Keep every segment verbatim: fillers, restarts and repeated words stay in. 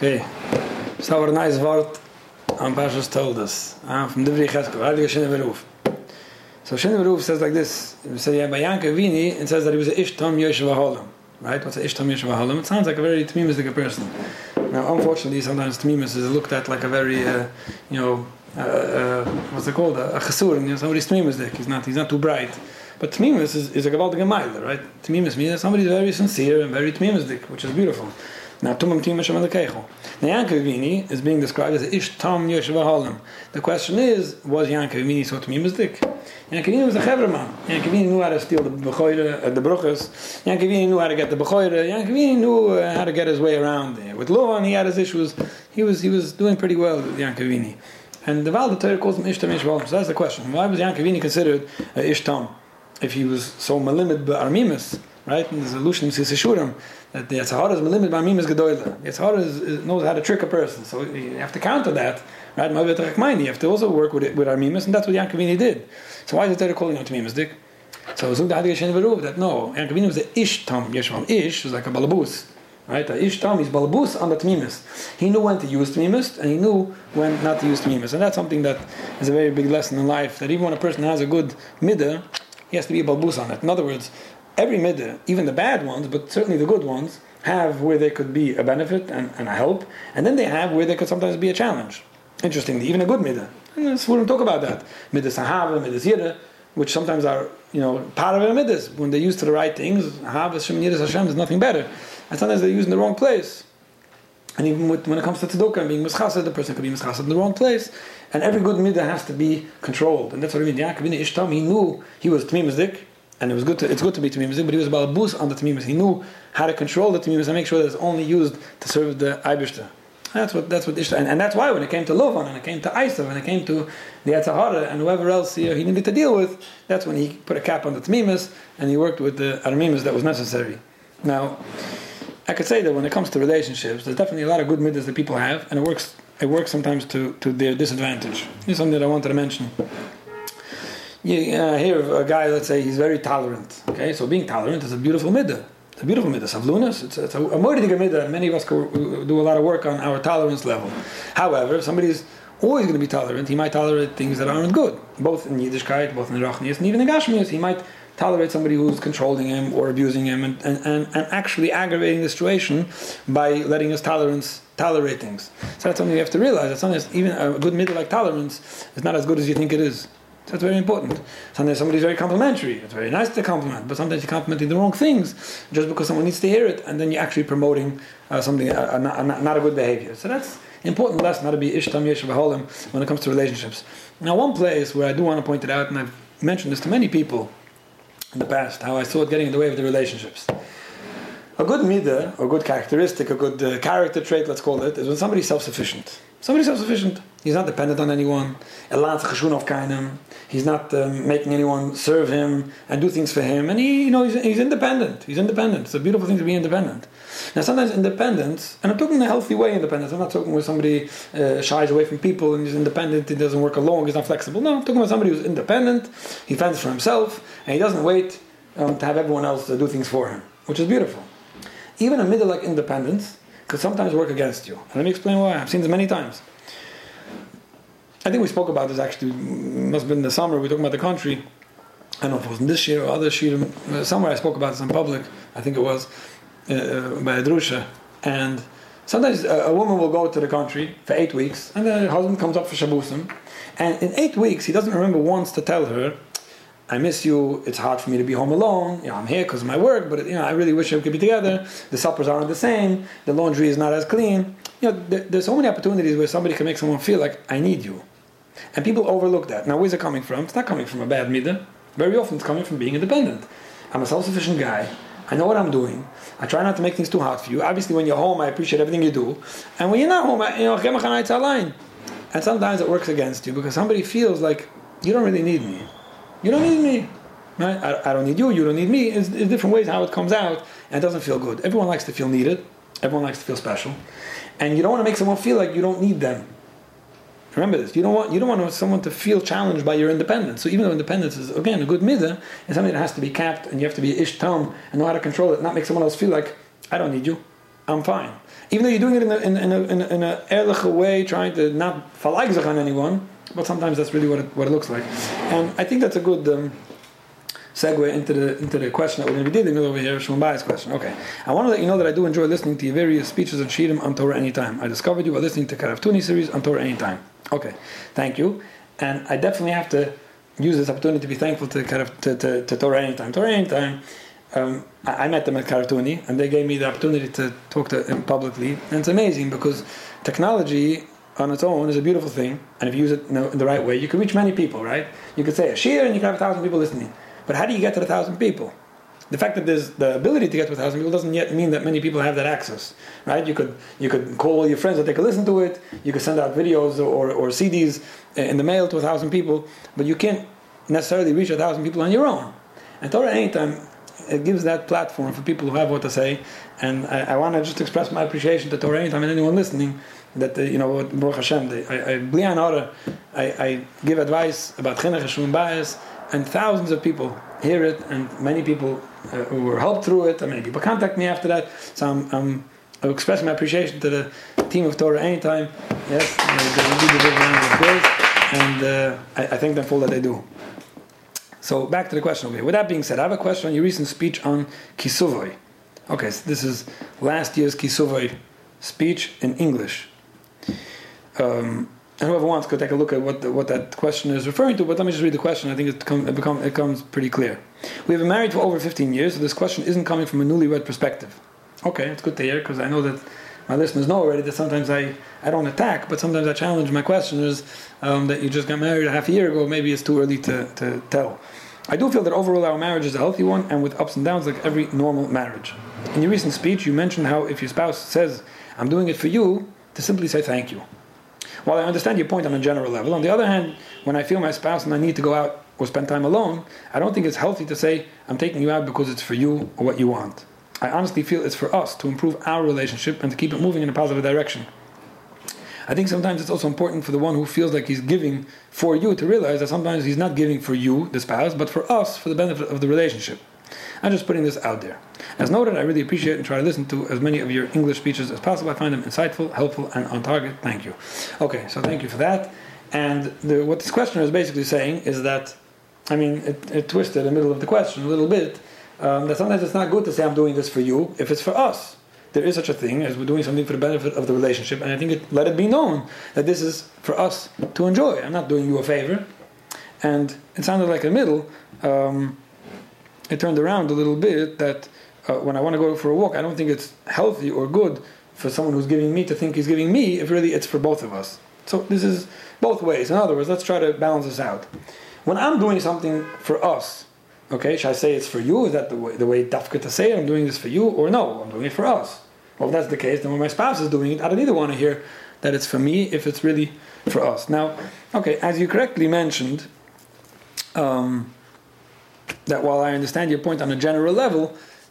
Okay, so our nice word on Pashas told us uh, from the Baruch. So Shneveruf says like this. We say yeah, by Yaakov Avinu, it says that he was a Ishtam Yoshev Halam. Right? What's a Ishtam Yoshev Halam? It sounds like a very Tmimistic person. Now, unfortunately, sometimes Tmimis is looked at like a very, uh, you know, uh, uh, what's it called? A Chesur. You know, somebody's Tmimistic. He's not. He's not too bright. But Tmimis is, is a Gavaldige Meile, right? Tmimis means that somebody's very sincere and very Tmimistic, which is beautiful. Now, Tumam Tim Hashem Elokeicho. Now, Yaakov Avinu is being described as Ishtam Yoshev Halam. The question is, was Yaakov Avinu so Tmimistic? Yaakov Avinu was a Chevraman. Yaakov Avinu knew how to steal the Bechoyre, uh, the Bruchas. Yaakov Avinu knew how to get the Bechoyre. Yaakov Avinu knew uh, how to get his way around there. With Lofan, he had his issues. He was he was doing pretty well with Yaakov Avinu. And the Val, the Torah calls him Ishtam Yoshev Halam. So that's the question. Why was Yaakov Avinu considered uh, Ishtam? If he was so Malimid B'Armimis, right? And there's a Lushan Sisishurim. That the Etzahara is Malimid B'Armimis Gedoyla. The Etzahara knows how to trick a person. So you have to counter that. Right? You have to also work with, with Armimis. And that's what Yaakov Avinu did. So why is the Torah calling him Tmimis Dik? So Zug Da'ad Geshen Verub that no, Yaakov Avinu was an Ishtam Yeshvam. Ish is like a balabus, right? A Ishtam is balabus on the Tmimis. He knew when to use Tmimis and he knew when not to use Tmimis, and that's something that is a very big lesson in life. That even when a person has a good middah, he has to be a balabus on it. In other words, every middah, even the bad ones, but certainly the good ones, have where they could be a benefit and, and a help, and then they have where they could sometimes be a challenge. Interestingly, even a good middah. We don't talk about that. Middas Ahava, Middas Yireh, which sometimes are, you know, part of Middas. When they're used to the right things, Ahava, Shem, Yireh, Hashem is nothing better. And sometimes they're used in the wrong place. And even with, when it comes to tzedakah and being mischassad, the person could be mischassad in the wrong place. And every good middah has to be controlled. And that's what I mean. Yaakov Avinu Ishtam, he knew he was Tmimisdik, and it was good to, it's good to be Tmimisdik, but he was balabus on the Tmimis. He knew how to control the Tmimis and make sure that it's only used to serve the Aybishter. That's what that's what Ishtar, and, and that's why when it came to Lofan and it came to Eisov and it came to the Etzahara and whoever else he, he needed to deal with, that's when he put a cap on the Tmimis and he worked with the Armimis that was necessary. Now, I could say that when it comes to relationships, there's definitely a lot of good middas that people have, and it works. It works sometimes to, to their disadvantage. Here's something that I wanted to mention. You uh, hear a guy, let's say, he's very tolerant. Okay, so being tolerant is a beautiful middah. It's a beautiful middah, Savlunas. It's, it's a moediger middah. Many of us do a lot of work on our tolerance level. However, if somebody's always going to be tolerant, he might tolerate things that aren't good. Both in Yiddishkeit, both in Rachnias, and even in Gashmius, he might tolerate somebody who's controlling him or abusing him and, and, and, and actually aggravating the situation by letting his tolerance tolerate things. So that's something you have to realize. That sometimes even a good middah like tolerance is not as good as you think it is. That's very important. Sometimes somebody's very complimentary. It's very nice to compliment, but sometimes you're complimenting the wrong things just because someone needs to hear it, and then you're actually promoting uh, something, uh, uh, not, uh, not a good behavior. So that's important lesson, how to be Ishtam Yeshiva Holim when it comes to relationships. Now, one place where I do want to point it out, and I've mentioned this to many people in the past, how I saw it getting in the way of the relationships. A good midah, a good characteristic, a good uh, character trait, let's call it, is when somebody's self-sufficient. Somebody's self-sufficient. He's not dependent on anyone. He's not um, making anyone serve him and do things for him. And he, you know, he's, he's independent. He's independent. It's a beautiful thing to be independent. Now, sometimes independence, and I'm talking in a healthy way independence. I'm not talking with somebody uh, shies away from people and he's independent, he doesn't work alone, he's not flexible. No, I'm talking about somebody who's independent, he fends for himself, and he doesn't wait um, to have everyone else to do things for him, which is beautiful. Even a middle like independence could sometimes work against you. And let me explain why. I've seen this many times. I think we spoke about this actually, must have been in the summer, we were talking about the country. I don't know if it was in this year or other shiurim. Somewhere I spoke about this in public, I think it was, uh, by a drusha. And sometimes a, a woman will go to the country for eight weeks, and her husband comes up for Shabbosim. And in eight weeks, he doesn't remember once to tell her, I miss you, it's hard for me to be home alone, you know, I'm here because of my work, but you know, I really wish we could be together, the suppers aren't the same, the laundry is not as clean. You know, there, there's so many opportunities where somebody can make someone feel like, I need you. And people overlook that. Now, where's it coming from? It's not coming from a bad middah. Very often it's coming from being independent. I'm a self-sufficient guy, I know what I'm doing, I try not to make things too hard for you. Obviously, when you're home, I appreciate everything you do, and when you're not home, I, you know, and sometimes it works against you, because somebody feels like, you don't really need me. You don't need me, right? I, I don't need you, you don't need me. It's, it's different ways how it comes out, and it doesn't feel good. Everyone likes to feel needed. Everyone likes to feel special. And you don't want to make someone feel like you don't need them. Remember this. You don't want you don't want someone to feel challenged by your independence. So even though independence is, again, a good middah, it's something that has to be capped, and you have to be ishtam and know how to control it, not make someone else feel like, I don't need you. I'm fine. Even though you're doing it in an in a, in a, in a erlich way, trying to not falagzach on anyone, but sometimes that's really what it, what it looks like. And I think that's a good um, segue into the into the question that we're going to be dealing with over here, Shmuel Bayes' question. Okay. I want to let you know that I do enjoy listening to your various speeches and shiurim on Torah Anytime. I discovered you by listening to Karatuni series on Torah Anytime. Okay. Thank you. And I definitely have to use this opportunity to be thankful to, to, to, to Torah Anytime. Torah Anytime. Um, I, I met them at Karatuni, and they gave me the opportunity to talk to them publicly. And it's amazing because technology on its own is a beautiful thing, and if you use it in the, in the right way, you can reach many people, right? You could say a shiur, and you can have a thousand people listening. But how do you get to the thousand people? The fact that there's the ability to get to a thousand people doesn't yet mean that many people have that access, right? You could you could call your friends that they could listen to it. You could send out videos or, or C Ds in the mail to a thousand people, but you can't necessarily reach a thousand people on your own. And Torah Anytime, it gives that platform for people who have what to say, and I, I want to just express my appreciation to Torah Anytime and anyone listening. That uh, you know, Baruch Hashem, they, I, I, I give advice about Chinuch Shmuel Bayes, and thousands of people hear it, and many people uh, who were helped through it, and many people contact me after that. So I'm, I'm I express my appreciation to the team of Torah Anytime. Yes, and uh, I, I thank them for all that they do. So back to the question over here. With that being said, I have a question on your recent speech on Kisuvoy. Okay, so this is last year's Kisuvoy speech in English. Um, and whoever wants could take a look at what the, what that question is referring to, but let me just read the question. I think it, come, it, become, it comes pretty clear. We have been married for over fifteen years, so this question isn't coming from a newlywed perspective. Okay, it's good to hear, because I know that my listeners know already that sometimes I, I don't attack, but sometimes I challenge my questioners um, that you just got married a half a year ago, maybe it's too early to, to tell. I do feel that overall our marriage is a healthy one and with ups and downs like every normal marriage. In your recent speech, you mentioned how if your spouse says, I'm doing it for you, to simply say thank you. While I understand your point on a general level, on the other hand, when I feel my spouse and I need to go out or spend time alone, I don't think it's healthy to say, I'm taking you out because it's for you or what you want. I honestly feel it's for us to improve our relationship and to keep it moving in a positive direction. I think sometimes it's also important for the one who feels like he's giving for you to realize that sometimes he's not giving for you, the spouse, but for us, for the benefit of the relationship. I'm just putting this out there. As noted, I really appreciate and try to listen to as many of your English speeches as possible. I find them insightful, helpful, and on target. Thank you. Okay, so thank you for that. And the, what this questioner is basically saying is that, I mean, it, it twisted the middle of the question a little bit, Um, that sometimes it's not good to say I'm doing this for you if it's for us. There is such a thing as we're doing something for the benefit of the relationship, and I think it, let it be known that this is for us to enjoy. I'm not doing you a favor. And it sounded like in the middle, um, it turned around a little bit that uh, when I want to go for a walk, I don't think it's healthy or good for someone who's giving me to think he's giving me if really it's for both of us. So this is both ways. In other words, let's try to balance this out. When I'm doing something for us, okay, should I say it's for you? Is that the way, the way dafka to say it? I'm doing this for you? Or no, I'm doing it for us. Well, if that's the case, then when my spouse is doing it, I don't either want to hear that it's for me if it's really for us. Now, okay, as you correctly mentioned, um, that while I understand your point on a general level,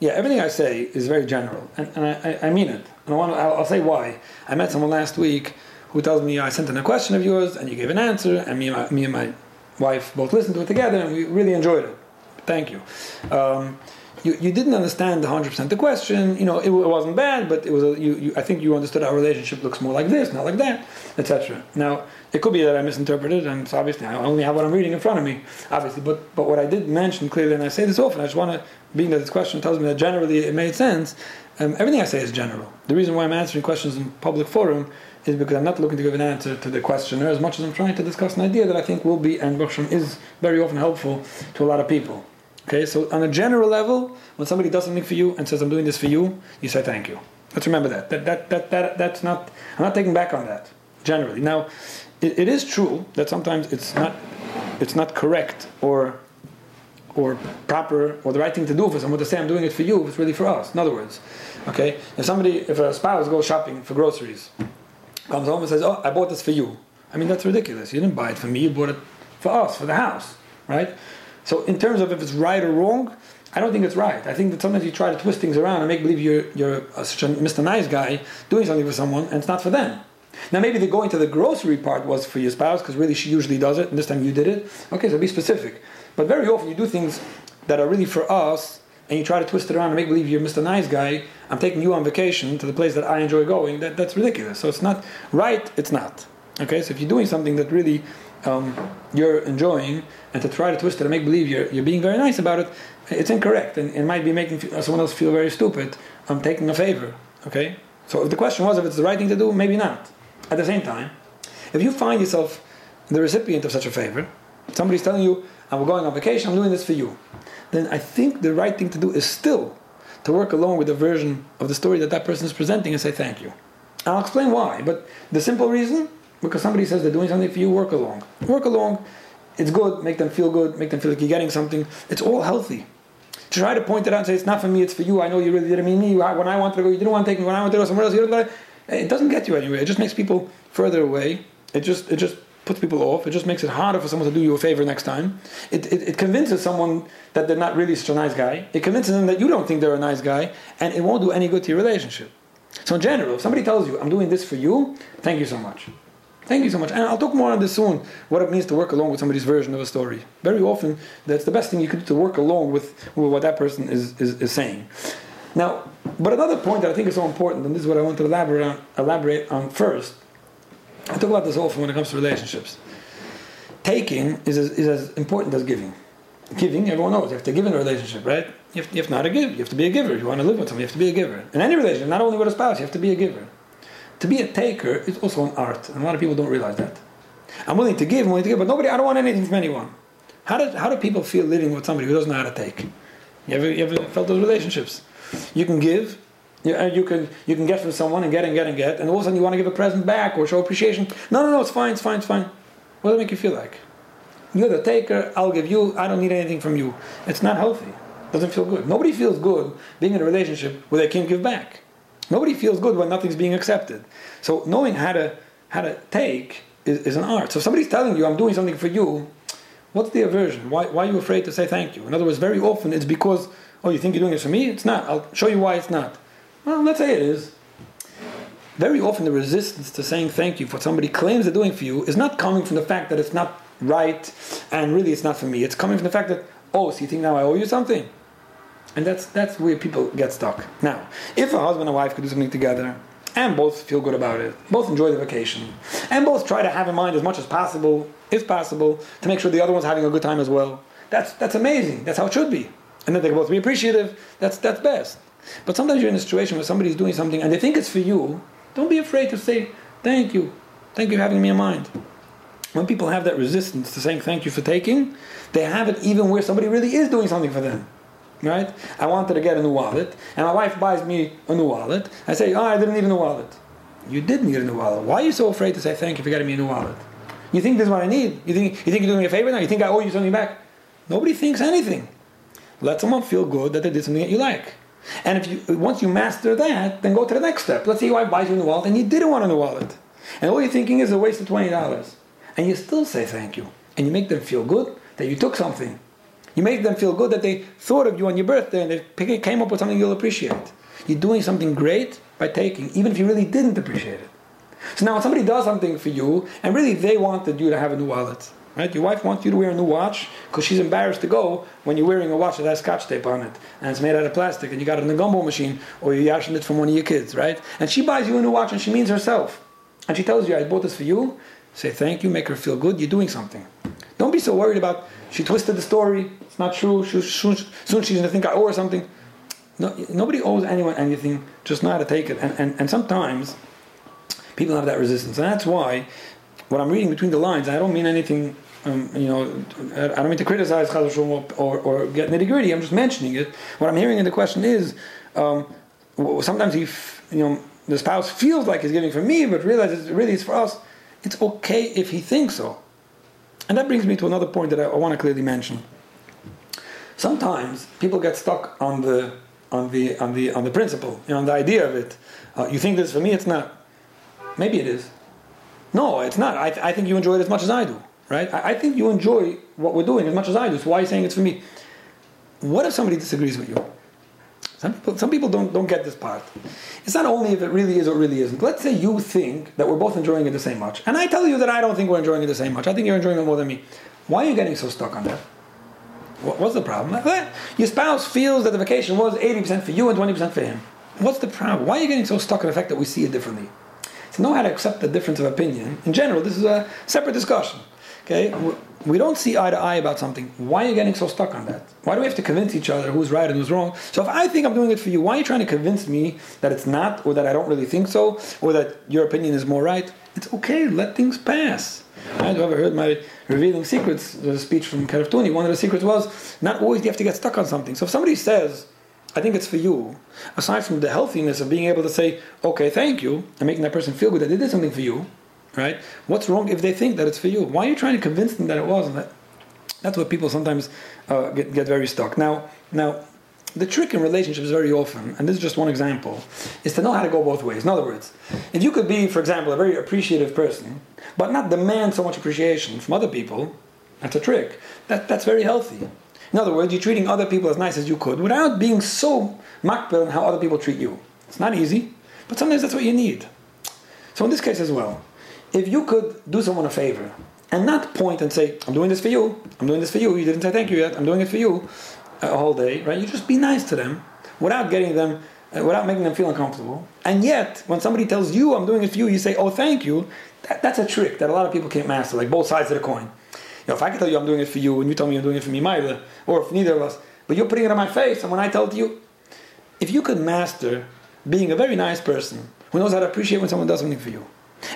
yeah, everything I say is very general, and, and I, I mean it. And I want to, I'll, I'll say why. I met someone last week who tells me I sent in a question of yours, and you gave an answer, and me and my, me and my wife both listened to it together, and we really enjoyed it. Thank you. Um, you. You didn't understand one hundred percent the question. You know, it, it wasn't bad, but it was. A, you, you, I think you understood our relationship looks more like this, not like that, et cetera. Now, it could be that I misinterpreted, and so obviously I only have what I'm reading in front of me, obviously. But but what I did mention clearly, and I say this often, I just want to, being that this question tells me that generally it made sense, um, everything I say is general. The reason why I'm answering questions in public forum is because I'm not looking to give an answer to the questioner as much as I'm trying to discuss an idea that I think will be, and Baruch Hashem is very often helpful to a lot of people. Okay, so on a general level, when somebody does something for you and says, I'm doing this for you, you say thank you. Let's remember that. That that that, that that's not, I'm not taking back on that, generally. Now, it, it is true that sometimes it's not it's not correct or or proper or the right thing to do for someone to say, I'm doing it for you, if it's really for us. In other words, okay, if somebody, if a spouse goes shopping for groceries, comes home and says, oh, I bought this for you. I mean, that's ridiculous. You didn't buy it for me, you bought it for us, for the house, right? So in terms of if it's right or wrong, I don't think it's right. I think that sometimes you try to twist things around and make believe you're, you're uh, such a Mister Nice Guy doing something for someone, and it's not for them. Now maybe the going to the grocery part was for your spouse, because really she usually does it, and this time you did it. Okay, so be specific. But very often you do things that are really for us, and you try to twist it around and make believe you're Mister Nice Guy, I'm taking you on vacation to the place that I enjoy going, that, that's ridiculous. So it's not right, it's not. Okay, so if you're doing something that really um, you're enjoying, and to try to twist it and make believe you're, you're being very nice about it, it's incorrect, and it might be making someone else feel very stupid. I'm taking a favor, okay? So if the question was if it's the right thing to do, maybe not. At the same time, if you find yourself the recipient of such a favor, somebody's telling you, I'm going on vacation, I'm doing this for you, then I think the right thing to do is still to work along with the version of the story that that person is presenting and say thank you. And I'll explain why, but the simple reason, because somebody says they're doing something for you, work along. Work along, it's good, make them feel good, make them feel like you're getting something. It's all healthy. Try to point it out and say, it's not for me, it's for you, I know you really didn't mean me, when I wanted to go, you didn't want to take me, when I wanted to go somewhere else, you didn't want to... It doesn't get you anywhere, it just makes people further away, it just it just puts people off, it just makes it harder for someone to do you a favor next time. It, it, it convinces someone that they're not really such a nice guy, it convinces them that you don't think they're a nice guy, and it won't do any good to your relationship. So in general, if somebody tells you, I'm doing this for you, thank you so much. Thank you so much. And I'll talk more on this soon, what it means to work along with somebody's version of a story. Very often, that's the best thing you can do, to work along with, with what that person is, is, is saying. Now, but another point that I think is so important, and this is what I want to elaborate on, elaborate on first, I talk about this often when it comes to relationships. Taking is as, is as important as giving. Giving, everyone knows, you have to give in a relationship, right? You have, you have to know how to give. You have to be a giver. If you want to live with somebody, you have to be a giver. In any relationship, not only with a spouse, you have to be a giver. To be a taker is also an art, and a lot of people don't realize that. I'm willing to give, I'm willing to give, but nobody, I don't want anything from anyone. How do, how do people feel living with somebody who doesn't know how to take? You ever, you ever felt those relationships? You can give, you, you, can, you can get from someone and get and get and get, and all of a sudden you want to give a present back or show appreciation. No, no, no, it's fine, it's fine, it's fine. What does it make you feel like? You're the taker, I'll give you, I don't need anything from you. It's not healthy, it doesn't feel good. Nobody feels good being in a relationship where they can't give back. Nobody feels good when nothing's being accepted. So knowing how to how to take is, is an art. So if somebody's telling you, I'm doing something for you, what's the aversion? Why, why are you afraid to say thank you? In other words, very often it's because, oh, you think you're doing this for me? It's not. I'll show you why it's not. Well, let's say it is. Very often the resistance to saying thank you for what somebody claims they're doing for you is not coming from the fact that it's not right and really it's not for me. It's coming from the fact that, oh, so you think now I owe you something? And that's that's where people get stuck. Now, if a husband and wife could do something together, and both feel good about it, both enjoy the vacation, and both try to have in mind as much as possible, if possible, to make sure the other one's having a good time as well, that's that's amazing. That's how it should be. And then they can both be appreciative. That's that's best. But sometimes you're in a situation where somebody's doing something and they think it's for you. Don't be afraid to say, thank you. Thank you for having me in mind. When people have that resistance to saying thank you for taking, they have it even where somebody really is doing something for them. Right? I wanted to get a new wallet, and my wife buys me a new wallet. I say, oh, I didn't need a new wallet. You did need a new wallet. Why are you so afraid to say thank you for getting me a new wallet? You think this is what I need? You think, you think you're doing me a favor now? You think I owe you something back? Nobody thinks anything. Let someone feel good that they did something that you like. And if you once you master that, then go to the next step. Let's say your wife buys you a new wallet, and you didn't want a new wallet. And all you're thinking is a waste of twenty dollars. And you still say thank you. And you make them feel good that you took something. You make them feel good that they thought of you on your birthday and they came up with something you'll appreciate. You're doing something great by taking, even if you really didn't appreciate it. So now when somebody does something for you, and really they wanted you to have a new wallet, right? Your wife wants you to wear a new watch because she's embarrassed to go when you're wearing a watch that has scotch tape on it and it's made out of plastic and you got it in a gumball machine or you're yashing it from one of your kids, right? And she buys you a new watch and she means herself. And she tells you, I bought this for you. Say thank you, make her feel good, you're doing something. Don't be so worried about, she twisted the story, it's not true, she, soon, soon she's going to think I owe her something. No, nobody owes anyone anything, just know how to take it. And, and, and sometimes people have that resistance. And that's why, what I'm reading between the lines, I don't mean anything, um, you know, I don't mean to criticize Chaz V'Shalom or, or get nitty-gritty, I'm just mentioning it. What I'm hearing in the question is, um, sometimes he, you know, the spouse feels like he's giving for me, but realizes really it's for us. It's okay if he thinks so. And that brings me to another point that I, I want to clearly mention. Sometimes people get stuck on the on the on the on the principle, you know, on the idea of it. Uh, you think this is for me? It's not. Maybe it is. No, it's not. I, th- I think you enjoy it as much as I do, right? I, I think you enjoy what we're doing as much as I do. So why are you saying it's for me? What if somebody disagrees with you? Some people, some people don't don't get this part. It's not only if it really is or really isn't. Let's say you think that we're both enjoying it the same much, and I tell you that I don't think we're enjoying it the same much. I think you're enjoying it more than me. Why are you getting so stuck on that? What, what's the problem? Your spouse feels that the vacation was eighty percent for you and twenty percent for him. What's the problem? Why are you getting so stuck in the fact that we see it differently? So know how to accept the difference of opinion. In general, this is a separate discussion. Okay, we don't see eye to eye about something. Why are you getting so stuck on that? Why do we have to convince each other who's right and who's wrong? So if I think I'm doing it for you, why are you trying to convince me that it's not, or that I don't really think so, or that your opinion is more right? It's okay, let things pass. I've ever heard my Revealing Secrets, the speech from Karatuni. One of the secrets was, not always do you have to get stuck on something. So if somebody says, I think it's for you, aside from the healthiness of being able to say, okay, thank you, and making that person feel good that they did something for you, right? What's wrong if they think that it's for you? Why are you trying to convince them that it wasn't? That's where people sometimes uh, get, get very stuck. Now, now, the trick in relationships very often, and this is just one example, is to know how to go both ways. In other words, if you could be, for example, a very appreciative person, but not demand so much appreciation from other people, that's a trick. That, that's very healthy. In other words, you're treating other people as nice as you could without being so makpil on how other people treat you. It's not easy, but sometimes that's what you need. So in this case as well, if you could do someone a favor and not point and say, I'm doing this for you, I'm doing this for you, you didn't say thank you yet, I'm doing it for you a whole day, right? You just be nice to them without getting them, uh, without making them feel uncomfortable. And yet, when somebody tells you, I'm doing it for you, you say, oh, thank you. That, that's a trick that a lot of people can't master, like both sides of the coin. You know, if I can tell you I'm doing it for you and you tell me I'm doing it for me, neither, or if neither of us, but you're putting it on my face and when I tell it to you, if you could master being a very nice person who knows how to appreciate when someone does something for you,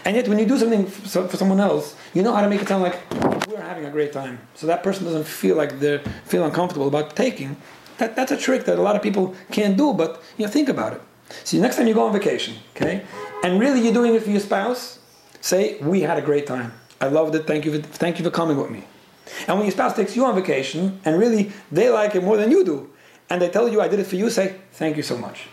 and yet when you do something for someone else, you know how to make it sound like we're having a great time, so that person doesn't feel like they're feel uncomfortable about taking, that, that's a trick that a lot of people can't do, but you know, think about it. See, next time you go on vacation, okay, and really you're doing it for your spouse, say, we had a great time. I loved it. Thank you, for, thank you for coming with me. And when your spouse takes you on vacation, and really they like it more than you do, and they tell you I did it for you, say thank you so much.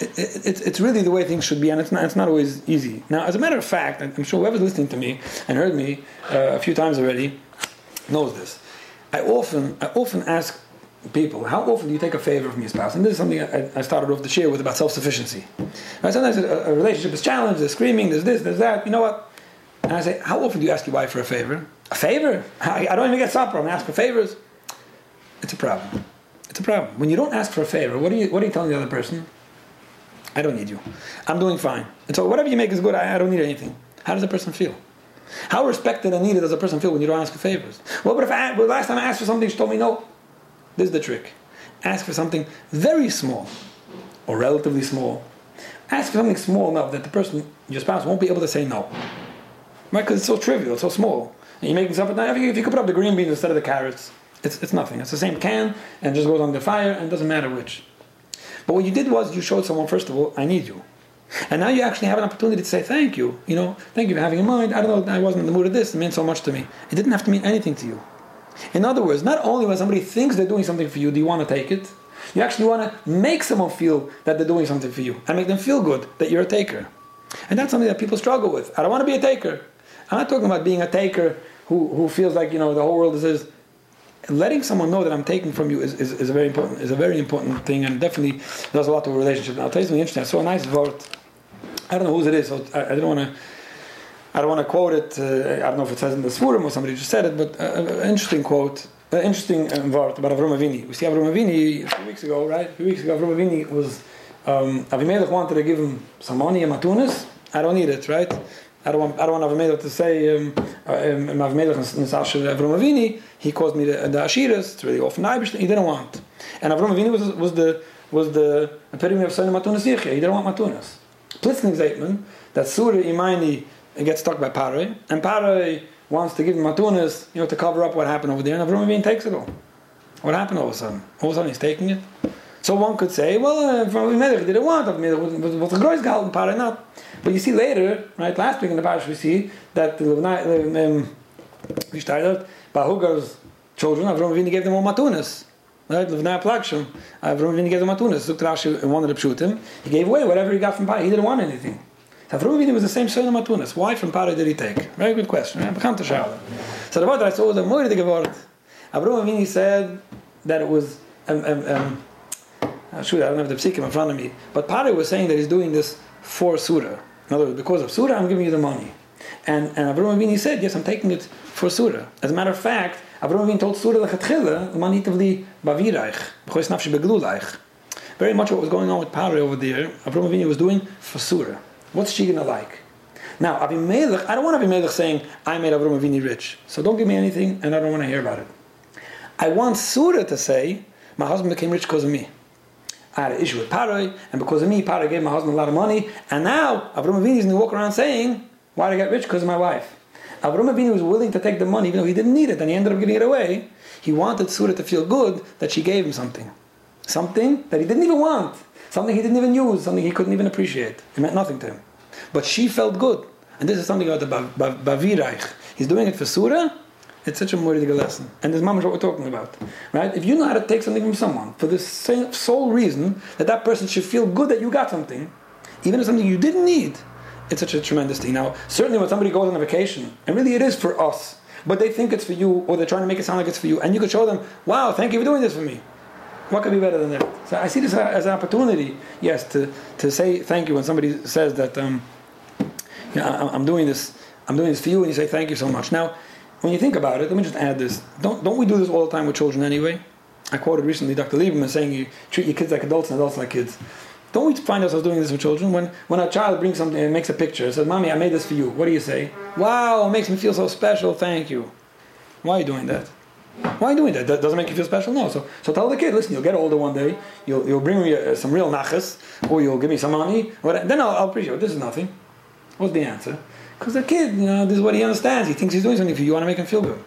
It, it, it's, it's really the way things should be, and it's not, it's not always easy. Now, as a matter of fact, I'm sure whoever's listening to me and heard me uh, a few times already knows this. I often, I often ask people, how often do you take a favor from your spouse? And this is something I, I started off the share with about self-sufficiency. Right? Sometimes a, a relationship is challenged. There's screaming. There's this. There's that. You know what? And I say, how often do you ask your wife for a favor? A favor? I, I don't even get supper. I'm going to ask for favors. It's a problem. It's a problem. When you don't ask for a favor, what are you, what are you telling the other person? I don't need you. I'm doing fine. And so whatever you make is good. I, I don't need anything. How does a person feel? How respected and needed does a person feel when you don't ask for favors? Well, but if I, well, last time I asked for something, she told me no. This is the trick. Ask for something very small or relatively small. Ask for something small enough that the person, your spouse, won't be able to say no. Right, because it's so trivial, it's so small. And you're making supper. Now, if you could put up the green beans instead of the carrots, it's, it's nothing. It's the same can, and it just goes on the fire, and it doesn't matter which. But what you did was you showed someone, first of all, I need you. And now you actually have an opportunity to say thank you. You know, thank you for having in mind. I don't know, I wasn't in the mood of this. It meant so much to me. It didn't have to mean anything to you. In other words, not only when somebody thinks they're doing something for you, do you want to take it? You actually want to make someone feel that they're doing something for you and make them feel good that you're a taker. And that's something that people struggle with. I don't want to be a taker. I'm not talking about being a taker who, who feels like, you know, the whole world is... Letting someone know that I'm taking from you is, is, is, a very important, is a very important thing, and definitely does a lot to a relationship. Now, I'll tell you something interesting. I saw a nice vort. I don't know whose it is, so I, I don't want to... I don't want to quote it. Uh, I don't know if it says in the Sforum or somebody just said it, but an uh, interesting quote, an uh, interesting um, word about Avraham Avinu. We see Avraham Avinu a few weeks ago, right? A few weeks ago, Avraham Avinu was... Um, Avimelech wanted to give him some money, a matunis. I don't need it, right? I don't want, I don't want Avimelech to say, um, uh, um, Avimelech and Sasha Avraham Avinu, he caused me the, the Ashiras, it's really often Aybishter, he didn't want. And Avraham Avinu was, was the was the epitome of saying matunis yichya, he didn't want matunis. Plitzning statement that Surah Imani... It gets stuck by Paray, and Paray wants to give him matunas, you know, to cover up what happened over there, and Avraham Avinu takes it all. What happened all of a sudden? All of a sudden he's taking it. So one could say, well, Avraham Avinu uh, didn't want Avraham was the gross gehalten, Paray not. But you see later, right, last week in the parish we see that the Levnai, we started, Bahugar's children, Avraham Avinu gave them all matunas. Right, Levnai plagshim, Avraham Avinu gave them matunas. Zuk Rashi wanted to shoot him, he gave away whatever he got from Paray, he didn't want anything. Avraham Avinu was the same son of matunas. Why from Paray did he take? Very good question. Right? So the word I saw was a moirdige word. Avraham Avinu said that it was. Um, um, um, shoot, I don't have the psikim in front of me. But Paray was saying that he's doing this for Surah. In other words, because of Surah, I'm giving you the money. And, and Avraham Avinu said, yes, I'm taking it for Surah. As a matter of fact, Avraham Avinu told Surah Lechatchila, Manit of the Bavireich, B'chois Nafsh Begluleich. Very much what was going on with Paray over there, Avraham Avinu was doing for Surah. What's she going to like? Now, Avimelech, I don't want Avimelech saying, I made Avraham Avinu rich, so don't give me anything and I don't want to hear about it. I want Surah to say, my husband became rich because of me. I had an issue with Paray, and because of me, Paray gave my husband a lot of money, and now Avraham Avinu is going to walk around saying, why did I get rich? Because of my wife. Avraham Avinu was willing to take the money, even though he didn't need it, and he ended up giving it away. He wanted Surah to feel good that she gave him something. Something that he didn't even want. Something he didn't even use. Something he couldn't even appreciate. It meant nothing to him. But she felt good. And this is something about the Bav- Bav- Bavireich. He's doing it for Surah. It's such a moridical lesson. And this mom is what we're talking about. Right? If you know how to take something from someone for the same sole reason that that person should feel good that you got something, even if something you didn't need, it's such a tremendous thing. Now, certainly when somebody goes on a vacation, and really it is for us, but they think it's for you, or they're trying to make it sound like it's for you, and you could show them, wow, thank you for doing this for me. What could be better than that? So I see this as an opportunity, yes, to, to say thank you when somebody says that, um, you know, I, I'm doing this, I'm doing this for you, and you say thank you so much. Now, when you think about it, let me just add this. Don't don't we do this all the time with children anyway? I quoted recently Doctor Lieberman saying you treat your kids like adults and adults like kids. Don't we find ourselves doing this with children? When when a child brings something and makes a picture and says, Mommy, I made this for you, what do you say? Wow, it makes me feel so special, thank you. Why are you doing that? Why are you doing that? That doesn't make you feel special? No. So so tell the kid, listen, you'll get older one day, you'll you'll bring me uh, some real nachas, or you'll give me some money, whatever. Then I'll, I'll appreciate it. This is nothing. What's the answer? Because the kid, you know, this is what he understands. He thinks he's doing something for you. You want to make him feel good,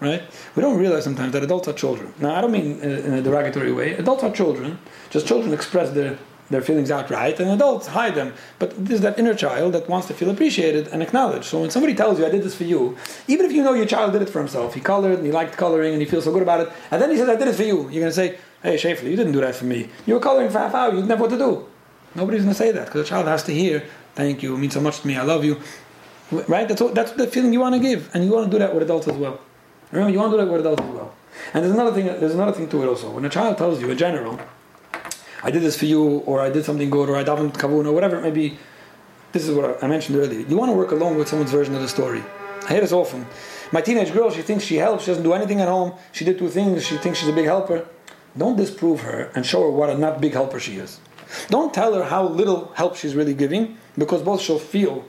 right? We don't realize sometimes that adults are children. Now, I don't mean in a derogatory way. Adults are children. Just children express their, their feelings outright, and adults hide them. But there's that inner child that wants to feel appreciated and acknowledged. So when somebody tells you, I did this for you, even if you know your child did it for himself, he colored and he liked coloring and he feels so good about it, and then he says, I did it for you. You're going to say, hey, Schaefer, you didn't do that for me. You were coloring for half hour. You didn't have what to do. Nobody's going to say that because the child has to hear, thank you, it means so much to me, I love you. Right? That's what, that's the feeling you want to give. And you want to do that with adults as well. Remember, you want to do that with adults as well. And there's another thing There's another thing to it also. When a child tells you, in general, I did this for you, or I did something good, or I davened kavun, or whatever it may be, this is what I mentioned earlier. You want to work along with someone's version of the story. I hear this often. My teenage girl, she thinks she helps, she doesn't do anything at home, she did two things, she thinks she's a big helper. Don't disprove her and show her what a not big helper she is. Don't tell her how little help she's really giving, because both she'll feel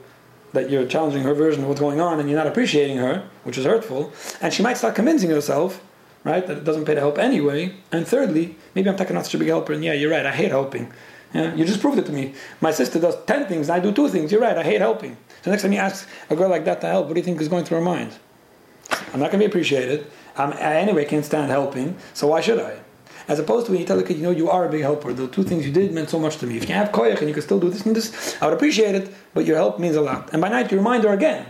that you're challenging her version of what's going on and you're not appreciating her, which is hurtful, and she might start convincing herself, right, that it doesn't pay to help anyway. And thirdly, maybe I'm taking out such a big helper, and yeah, you're right, I hate helping. Yeah, you just proved it to me. My sister does ten things, and I do two things. You're right, I hate helping. So next time you ask a girl like that to help, what do you think is going through her mind? I'm not going to be appreciated. I'm, I anyway can't stand helping, so why should I? As opposed to when you tell the kid, you know, you are a big helper. The two things you did meant so much to me. If you have koyach and you can still do this and this, I would appreciate it, but your help means a lot. And by night, you remind her again,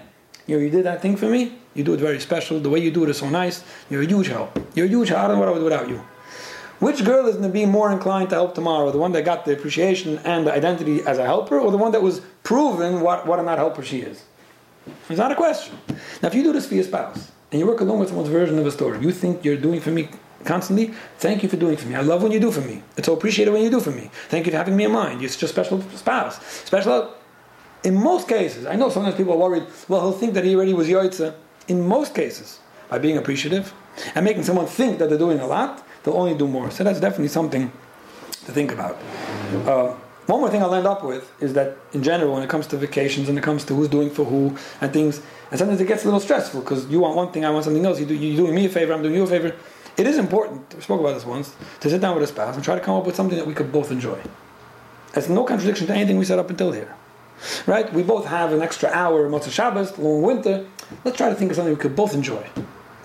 you know, you did that thing for me. You do it very special. The way you do it is so nice. You're a huge help. You're a huge help. I don't know what I would do without you. Which girl is going to be more inclined to help tomorrow? The one that got the appreciation and the identity as a helper, or the one that was proven what, what a mad helper she is? It's not a question. Now, if you do this for your spouse, and you work along with someone's version of a story, you think you're doing for me constantly, thank you for doing it for me. I love when you do for me. It's so appreciated when you do for me. Thank you for having me in mind. You're such a special spouse. Special, in most cases, I know sometimes people are worried, well, he'll think that he already was Yoitza. In most cases, by being appreciative and making someone think that they're doing a lot, they'll only do more. So that's definitely something to think about. Uh, one more thing I'll end up with is that in general, when it comes to vacations and it comes to who's doing for who and things, and sometimes it gets a little stresseful because you want one thing, I want something else. You do, you're doing me a favor, I'm doing you a favor. It is important, we spoke about this once, to sit down with a spouse and try to come up with something that we could both enjoy. There's no contradiction to anything we said up until here. Right? We both have an extra hour of Motzei Shabbos, long winter. Let's try to think of something we could both enjoy.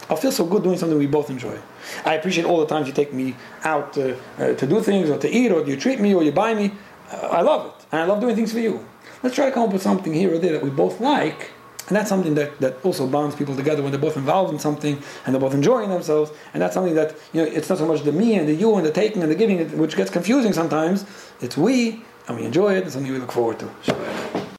I'll feel so good doing something we both enjoy. I appreciate all the times you take me out uh, uh, to do things, or to eat, or you treat me, or you buy me. Uh, I love it. And I love doing things for you. Let's try to come up with something here or there that we both like. And that's something that, that also bonds people together when they're both involved in something and they're both enjoying themselves. And that's something that, you know, it's not so much the me and the you and the taking and the giving, which gets confusing sometimes. It's we, and we enjoy it. It's something we look forward to.